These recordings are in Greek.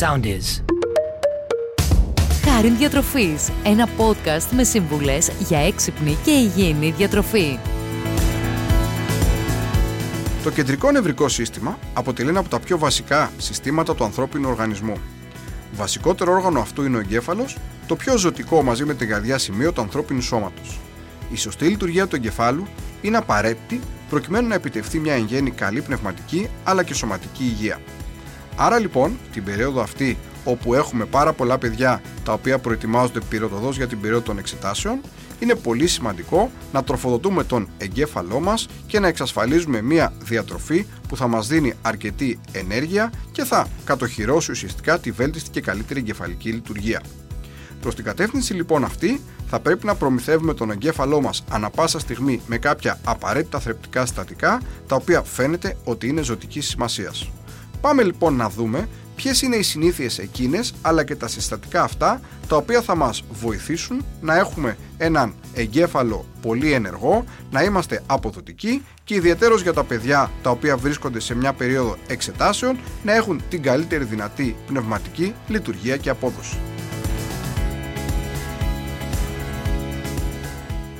SoundEase. Χάριν Διατροφής, ένα podcast με συμβουλές για έξυπνη και υγιεινή διατροφή. Το κεντρικό νευρικό σύστημα αποτελεί ένα από τα πιο βασικά συστήματα του ανθρώπινου οργανισμού. Βασικότερο όργανο αυτού είναι ο εγκέφαλος, το πιο ζωτικό μαζί με την καρδιά σημείο του ανθρώπινου σώματος. Η σωστή λειτουργία του εγκεφάλου είναι απαραίτητη προκειμένου να επιτευχθεί μια εν γέννη καλή πνευματική αλλά και σωματική υγεία. Άρα λοιπόν, την περίοδο αυτή όπου έχουμε πάρα πολλά παιδιά τα οποία προετοιμάζονται πυροτοδώς για την περίοδο των εξετάσεων, είναι πολύ σημαντικό να τροφοδοτούμε τον εγκέφαλό μας και να εξασφαλίζουμε μια διατροφή που θα μας δίνει αρκετή ενέργεια και θα κατοχυρώσει ουσιαστικά τη βέλτιστη και καλύτερη εγκεφαλική λειτουργία. Προς την κατεύθυνση λοιπόν αυτή, θα πρέπει να προμηθεύουμε τον εγκέφαλό μας ανα πάσα στιγμή με κάποια απαραίτητα θρεπτικά συστατικά, τα οποία φαίνεται ότι είναι ζωτικής σημασίας. Πάμε λοιπόν να δούμε ποιες είναι οι συνήθειες εκείνες, αλλά και τα συστατικά αυτά, τα οποία θα μας βοηθήσουν να έχουμε έναν εγκέφαλο πολύ ενεργό, να είμαστε αποδοτικοί και ιδιαιτέρως για τα παιδιά τα οποία βρίσκονται σε μια περίοδο εξετάσεων, να έχουν την καλύτερη δυνατή πνευματική λειτουργία και απόδοση.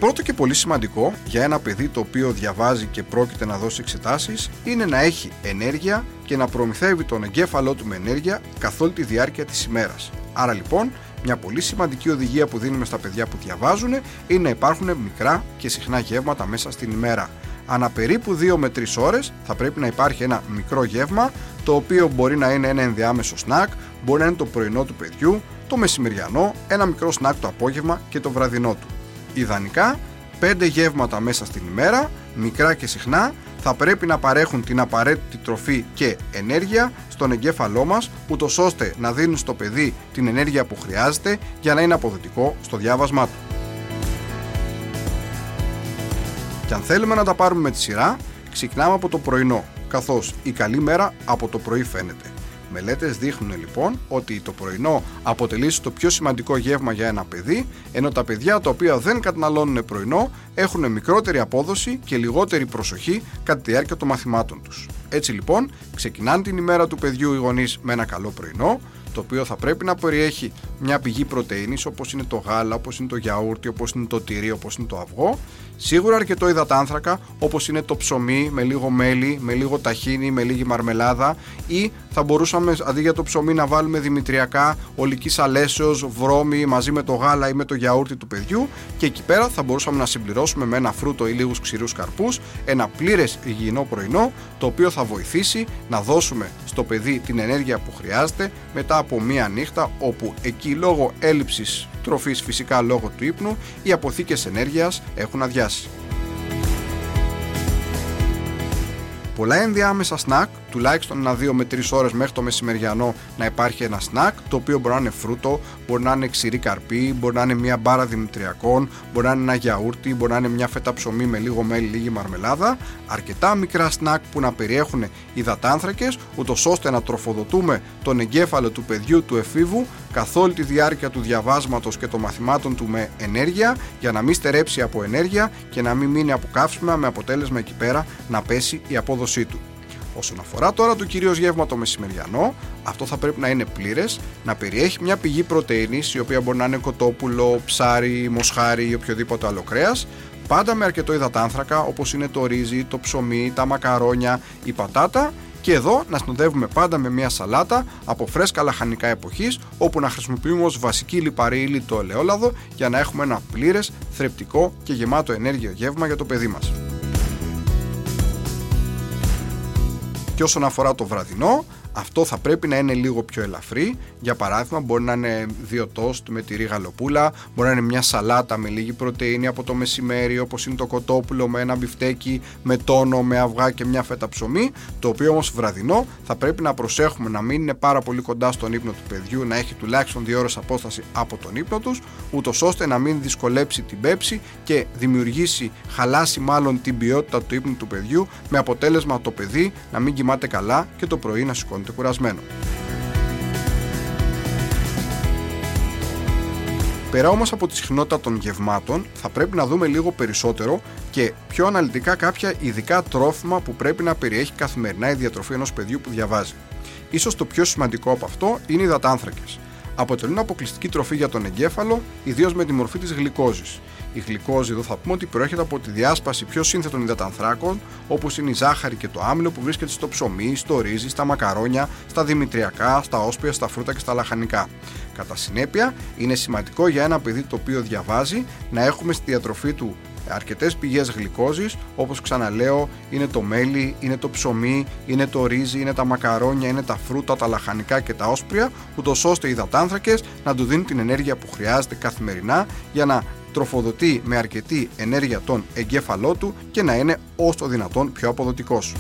Πρώτο και πολύ σημαντικό για ένα παιδί το οποίο διαβάζει και πρόκειται να δώσει εξετάσεις είναι να έχει ενέργεια και να προμηθεύει τον εγκέφαλό του με ενέργεια καθ' όλη τη διάρκεια της ημέρας. Άρα λοιπόν, μια πολύ σημαντική οδηγία που δίνουμε στα παιδιά που διαβάζουν είναι να υπάρχουν μικρά και συχνά γεύματα μέσα στην ημέρα. Ανά περίπου 2 με 3 ώρες θα πρέπει να υπάρχει ένα μικρό γεύμα, το οποίο μπορεί να είναι ένα ενδιάμεσο σνακ, μπορεί να είναι το πρωινό του παιδιού, το μεσημεριανό, ένα μικρό σνακ το απόγευμα και το βραδινό του. Ιδανικά, 5 γεύματα μέσα στην ημέρα, μικρά και συχνά, θα πρέπει να παρέχουν την απαραίτητη τροφή και ενέργεια στον εγκέφαλό μας, ούτως ώστε να δίνουν στο παιδί την ενέργεια που χρειάζεται για να είναι αποδοτικό στο διάβασμά του. Και αν θέλουμε να τα πάρουμε με τη σειρά, ξεκινάμε από το πρωινό, καθώς η καλή μέρα από το πρωί φαίνεται. Μελέτες δείχνουν λοιπόν ότι το πρωινό αποτελεί το πιο σημαντικό γεύμα για ένα παιδί, ενώ τα παιδιά τα οποία δεν καταναλώνουν πρωινό έχουν μικρότερη απόδοση και λιγότερη προσοχή κατά τη διάρκεια των μαθημάτων τους. Έτσι λοιπόν, ξεκινάνε την ημέρα του παιδιού οι γονείς με ένα καλό πρωινό, το οποίο θα πρέπει να περιέχει μια πηγή πρωτεΐνης, όπως είναι το γάλα, όπως είναι το γιαούρτι, όπως είναι το τυρί, όπως είναι το αυγό, σίγουρα αρκετό υδατάνθρακα, όπως είναι το ψωμί με λίγο μέλι, με λίγο ταχίνι, με λίγη μαρμελάδα, ή θα μπορούσαμε αντί για το ψωμί να βάλουμε δημητριακά, ολικής αλέσεως, βρώμη μαζί με το γάλα ή με το γιαούρτι του παιδιού, και εκεί πέρα θα μπορούσαμε να συμπληρώσουμε με ένα φρούτο ή λίγους ξηρούς καρπούς ένα πλήρες υγιεινό πρωινό, το οποίο θα βοηθήσει να δώσουμε στο παιδί την ενέργεια που χρειάζεται μετά από μία νύχτα, όπου εκεί λόγω έλλειψης τροφής, φυσικά λόγω του ύπνου, οι αποθήκες ενέργειας έχουν αδειάσει. Πολλά ενδιάμεσα σνακ, τουλάχιστον 1-2 με 3 ώρες μέχρι το μεσημεριανό να υπάρχει ένα σνακ, το οποίο μπορεί να είναι φρούτο, μπορεί να είναι ξηρή καρπή, μπορεί να είναι μια μπάρα δημητριακών, μπορεί να είναι ένα γιαούρτι, μπορεί να είναι μια φέτα ψωμί με λίγο μέλι, λίγη μαρμελάδα. Αρκετά μικρά σνακ που να περιέχουν υδατάνθρακες, ούτως ώστε να τροφοδοτούμε τον εγκέφαλο του παιδιού, του εφήβου, καθ' όλη τη διάρκεια του διαβάσματος και των μαθημάτων του με ενέργεια, για να μην στερέψει από ενέργεια και να μην μείνει από καύσιμα, με αποτέλεσμα εκεί πέρα να πέσει η απόδοσή του. Όσον αφορά τώρα το κυρίως γεύμα το μεσημεριανό, αυτό θα πρέπει να είναι πλήρες, να περιέχει μια πηγή πρωτεΐνης, η οποία μπορεί να είναι κοτόπουλο, ψάρι, μοσχάρι ή οποιοδήποτε άλλο κρέας, πάντα με αρκετό υδατάνθρακα, όπως είναι το ρύζι, το ψωμί, τα μακαρόνια, η πατάτα, και εδώ να συνοδεύουμε πάντα με μια σαλάτα από φρέσκα λαχανικά εποχής, όπου να χρησιμοποιούμε ως βασική λιπαρή ύλη το ελαιόλαδο, για να έχουμε ένα πλήρες, θρεπτικό και γεμάτο ενέργεια γεύμα για το παιδί μας. Και όσον αφορά το βραδινό, αυτό θα πρέπει να είναι λίγο πιο ελαφρύ. Για παράδειγμα, μπορεί να είναι 2 τόστ με τυρί γαλοπούλα, μπορεί να είναι μια σαλάτα με λίγη πρωτεΐνη από το μεσημέρι, όπως είναι το κοτόπουλο με ένα μπιφτέκι, με τόνο, με αυγά και μια φέτα ψωμί. Το οποίο όμως βραδινό θα πρέπει να προσέχουμε να μην είναι πάρα πολύ κοντά στον ύπνο του παιδιού, να έχει τουλάχιστον 2 ώρες απόσταση από τον ύπνο τους, ούτως ώστε να μην δυσκολέψει την πέψη και δημιουργήσει, χαλάσει μάλλον την ποιότητα του ύπνου του παιδιού, με αποτέλεσμα το παιδί να μην κοιμάται καλά και το πρωί να σηκώνει κουρασμένο. Πέρα όμως από τη συχνότητα των γευμάτων, θα πρέπει να δούμε λίγο περισσότερο και πιο αναλυτικά κάποια ειδικά τρόφιμα που πρέπει να περιέχει καθημερινά η διατροφή ενός παιδιού που διαβάζει. Ίσως το πιο σημαντικό από αυτό είναι οι υδατάνθρακες. Αποτελούν αποκλειστική τροφή για τον εγκέφαλο, ιδίως με τη μορφή της γλυκόζης. Η γλυκόζη εδώ θα πούμε ότι προέρχεται από τη διάσπαση πιο σύνθετων υδατανθράκων, όπως είναι η ζάχαρη και το άμυλο που βρίσκεται στο ψωμί, στο ρύζι, στα μακαρόνια, στα δημητριακά, στα όσπρια, στα φρούτα και στα λαχανικά. Κατά συνέπεια, είναι σημαντικό για ένα παιδί το οποίο διαβάζει να έχουμε στη διατροφή του αρκετές πηγές γλυκόζης, όπως ξαναλέω είναι το μέλι, είναι το ψωμί, είναι το ρύζι, είναι τα μακαρόνια, είναι τα φρούτα, τα λαχανικά και τα όσπρια, ούτως ώστε οι υδατάνθρακες να του δίνουν την ενέργεια που χρειάζεται καθημερινά για να τροφοδοτεί με αρκετή ενέργεια τον εγκέφαλό του και να είναι όσο το δυνατόν πιο αποδοτικός.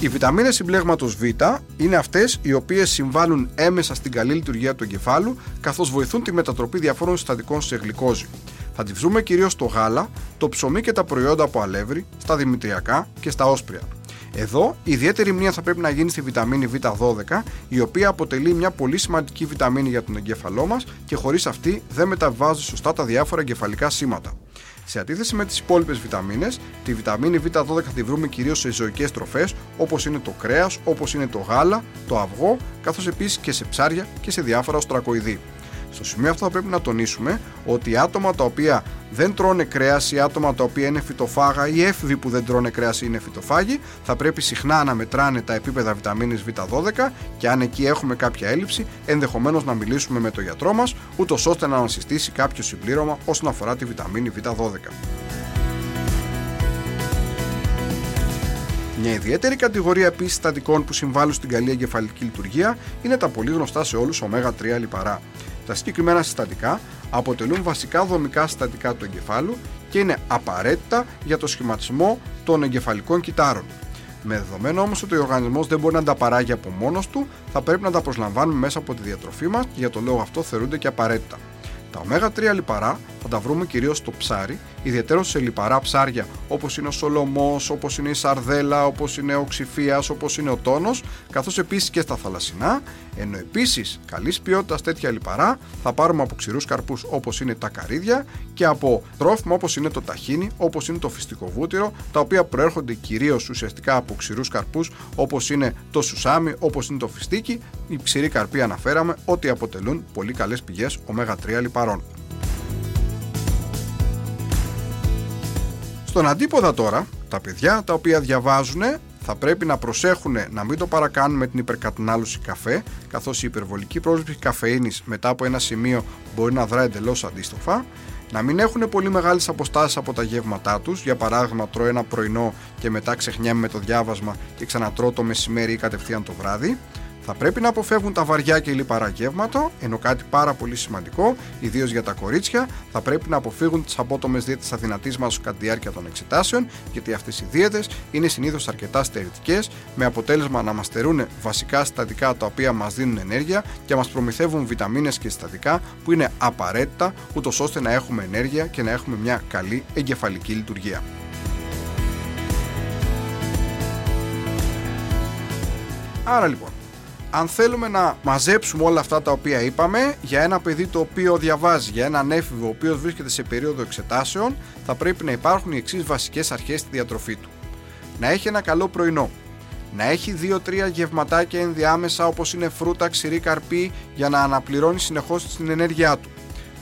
Οι βιταμίνες συμπλέγματος Β είναι αυτές οι οποίες συμβάλλουν έμεσα στην καλή λειτουργία του εγκεφάλου, καθώς βοηθούν τη μετατροπή διαφόρων συστατικών σε γλυκόζη. Θα τη βρούμε κυρίως στο γάλα, το ψωμί και τα προϊόντα από αλεύρι, στα δημητριακά και στα όσπρια. Εδώ, ιδιαίτερη μνήμα θα πρέπει να γίνει στη βιταμίνη Β12, η οποία αποτελεί μια πολύ σημαντική βιταμίνη για τον εγκέφαλό μας και χωρίς αυτή δεν μεταβιβάζει σωστά τα διάφορα εγκεφαλικά σήματα. Σε αντίθεση με τις υπόλοιπες βιταμίνες, τη βιταμίνη Β12 θα τη βρούμε κυρίως σε ζωικές τροφές, όπως είναι το κρέας, όπως είναι το γάλα, το αυγό, καθώς επίσης και σε ψάρια και σε διάφορα οστρακοειδή. Στο σημείο αυτό θα πρέπει να τονίσουμε ότι άτομα τα οποία δεν τρώνε κρέας ή άτομα τα οποία είναι φυτοφάγα ή έφηβοι που δεν τρώνε κρέας ή είναι φυτοφάγοι θα πρέπει συχνά να μετράνε τα επίπεδα βιταμίνης Β12 και αν εκεί έχουμε κάποια έλλειψη ενδεχομένως να μιλήσουμε με τον γιατρό μας ούτως ώστε να μας συστήσει κάποιο συμπλήρωμα όσον αφορά τη βιταμίνη Β12. Μια ιδιαίτερη κατηγορία επίσης συστατικών που συμβάλλουν στην καλή εγκεφαλική λειτουργία είναι τα πολύ γνωστά σε όλους ω3 λιπαρά. Τα συγκεκριμένα συστατικά αποτελούν βασικά δομικά συστατικά του εγκεφάλου και είναι απαραίτητα για το σχηματισμό των εγκεφαλικών κυτάρων. Με δεδομένο όμως ότι ο οργανισμός δεν μπορεί να τα παράγει από μόνος του, θα πρέπει να τα προσλαμβάνουμε μέσα από τη διατροφή μας και για τον λόγο αυτό θεωρούνται και απαραίτητα. Τα ω3 λιπαρά θα τα βρούμε κυρίως στο ψάρι, ιδιαίτερα σε λιπαρά ψάρια όπως είναι ο σολομός, όπως είναι η σαρδέλα, όπως είναι ο ξηφίας, όπως είναι ο τόνος, καθώς επίσης και στα θαλασσινά, ενώ επίσης καλής ποιότητας τέτοια λιπαρά θα πάρουμε από ξηρούς καρπούς όπως είναι τα καρύδια και από τρόφιμα όπως είναι το ταχίνι, όπως είναι το φιστικό βούτυρο, τα οποία προέρχονται κυρίως ουσιαστικά από ξηρούς καρπούς όπως είναι το σουσάμι, όπως είναι το φιστίκι, οι ξηροί καρποί αναφέραμε ότι αποτελούν πολύ καλές πηγές ω3 λιπαρών. Στον αντίποδα τώρα, τα παιδιά τα οποία διαβάζουν θα πρέπει να προσέχουν να μην το παρακάνουν με την υπερκατανάλωση καφέ, καθώς η υπερβολική πρόσληψη καφεΐνης μετά από ένα σημείο μπορεί να δράει εντελώς αντίστροφα, να μην έχουν πολύ μεγάλες αποστάσεις από τα γεύματά τους, για παράδειγμα τρώω ένα πρωινό και μετά ξεχνιάμαι με το διάβασμα και ξανατρώω το μεσημέρι ή κατευθείαν το βράδυ. Θα πρέπει να αποφεύγουν τα βαριά και λιπαρά γεύματα, ενώ κάτι πάρα πολύ σημαντικό, ιδίως για τα κορίτσια, θα πρέπει να αποφύγουν τις απότομες δίαιτες αδυνατής μάσας κατά τη διάρκεια των εξετάσεων, γιατί αυτές οι δίαιτες είναι συνήθως αρκετά στερητικές, με αποτέλεσμα να μας στερούν βασικά συστατικά τα οποία μας δίνουν ενέργεια και μας προμηθεύουν βιταμίνες και συστατικά που είναι απαραίτητα, ούτως ώστε να έχουμε ενέργεια και να έχουμε μια καλή εγκεφαλική λειτουργία. Άρα λοιπόν, αν θέλουμε να μαζέψουμε όλα αυτά τα οποία είπαμε για ένα παιδί το οποίο διαβάζει, για έναν έφηβο ο οποίος βρίσκεται σε περίοδο εξετάσεων, θα πρέπει να υπάρχουν οι εξής βασικές αρχές στη διατροφή του. Να έχει ένα καλό πρωινό. Να έχει 2-3 γευματάκια ενδιάμεσα όπως είναι φρούτα, ξηρή καρπή για να αναπληρώνει συνεχώς την ενέργειά του.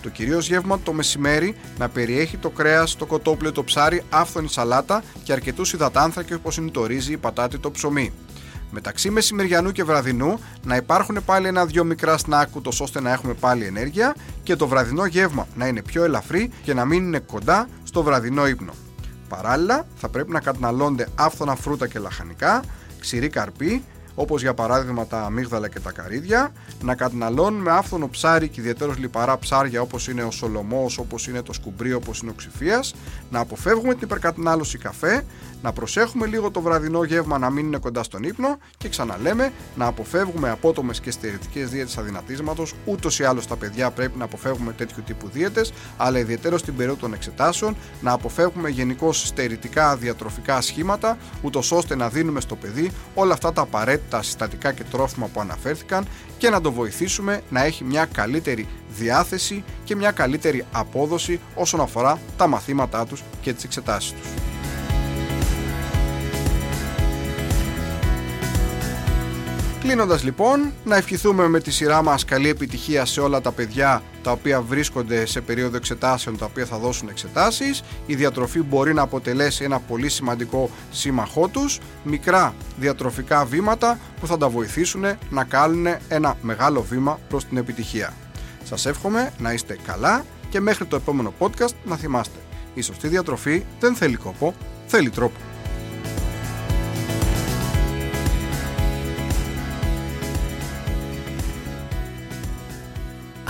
Το κυρίως γεύμα το μεσημέρι να περιέχει το κρέας, το κοτόπουλο, το ψάρι, άφθονη σαλάτα και αρκετούς υδατάνθρακες όπως είναι το ρύζι, η πατάτη, το ψωμί. Μεταξύ μεσημεριανού και βραδινού να υπάρχουν πάλι 1-2 μικρά σνακ ούτως ώστε να έχουμε πάλι ενέργεια και το βραδινό γεύμα να είναι πιο ελαφρύ και να μην είναι κοντά στο βραδινό ύπνο. Παράλληλα θα πρέπει να καταναλώνται άφθονα φρούτα και λαχανικά, ξηρή καρπή όπως για παράδειγμα τα αμύγδαλα και τα καρύδια, να καταναλώνουμε άφθονο ψάρι και ιδιαίτερως λιπαρά ψάρια όπως είναι ο σολομός, όπως είναι το σκουμπρί, όπως είναι ο ξηφίας, να αποφεύγουμε την υπερκατανάλωση καφέ, να προσέχουμε λίγο το βραδινό γεύμα να μην είναι κοντά στον ύπνο και ξαναλέμε να αποφεύγουμε απότομες και στερητικές δίαιτες αδυνατίσματος, ούτως ή άλλως τα παιδιά πρέπει να αποφεύγουμε τέτοιου τύπου δίαιτες, αλλά ιδιαίτερως στην περίοδο των εξετάσεων να αποφεύγουμε γενικώς στερητικά διατροφικά σχήματα, ούτως ώστε να δίνουμε στο παιδί όλα αυτά τα απαραίτητα, τα συστατικά και τρόφιμα που αναφέρθηκαν και να το βοηθήσουμε να έχει μια καλύτερη διάθεση και μια καλύτερη απόδοση όσον αφορά τα μαθήματά τους και τις εξετάσεις τους. Κλείνοντας λοιπόν, να ευχηθούμε με τη σειρά μας καλή επιτυχία σε όλα τα παιδιά τα οποία βρίσκονται σε περίοδο εξετάσεων, τα οποία θα δώσουν εξετάσεις. Η διατροφή μπορεί να αποτελέσει ένα πολύ σημαντικό σύμμαχό τους. Μικρά διατροφικά βήματα που θα τα βοηθήσουν να κάνουν ένα μεγάλο βήμα προς την επιτυχία. Σας εύχομαι να είστε καλά και μέχρι το επόμενο podcast να θυμάστε, η σωστή διατροφή δεν θέλει κόπο, θέλει τρόπο.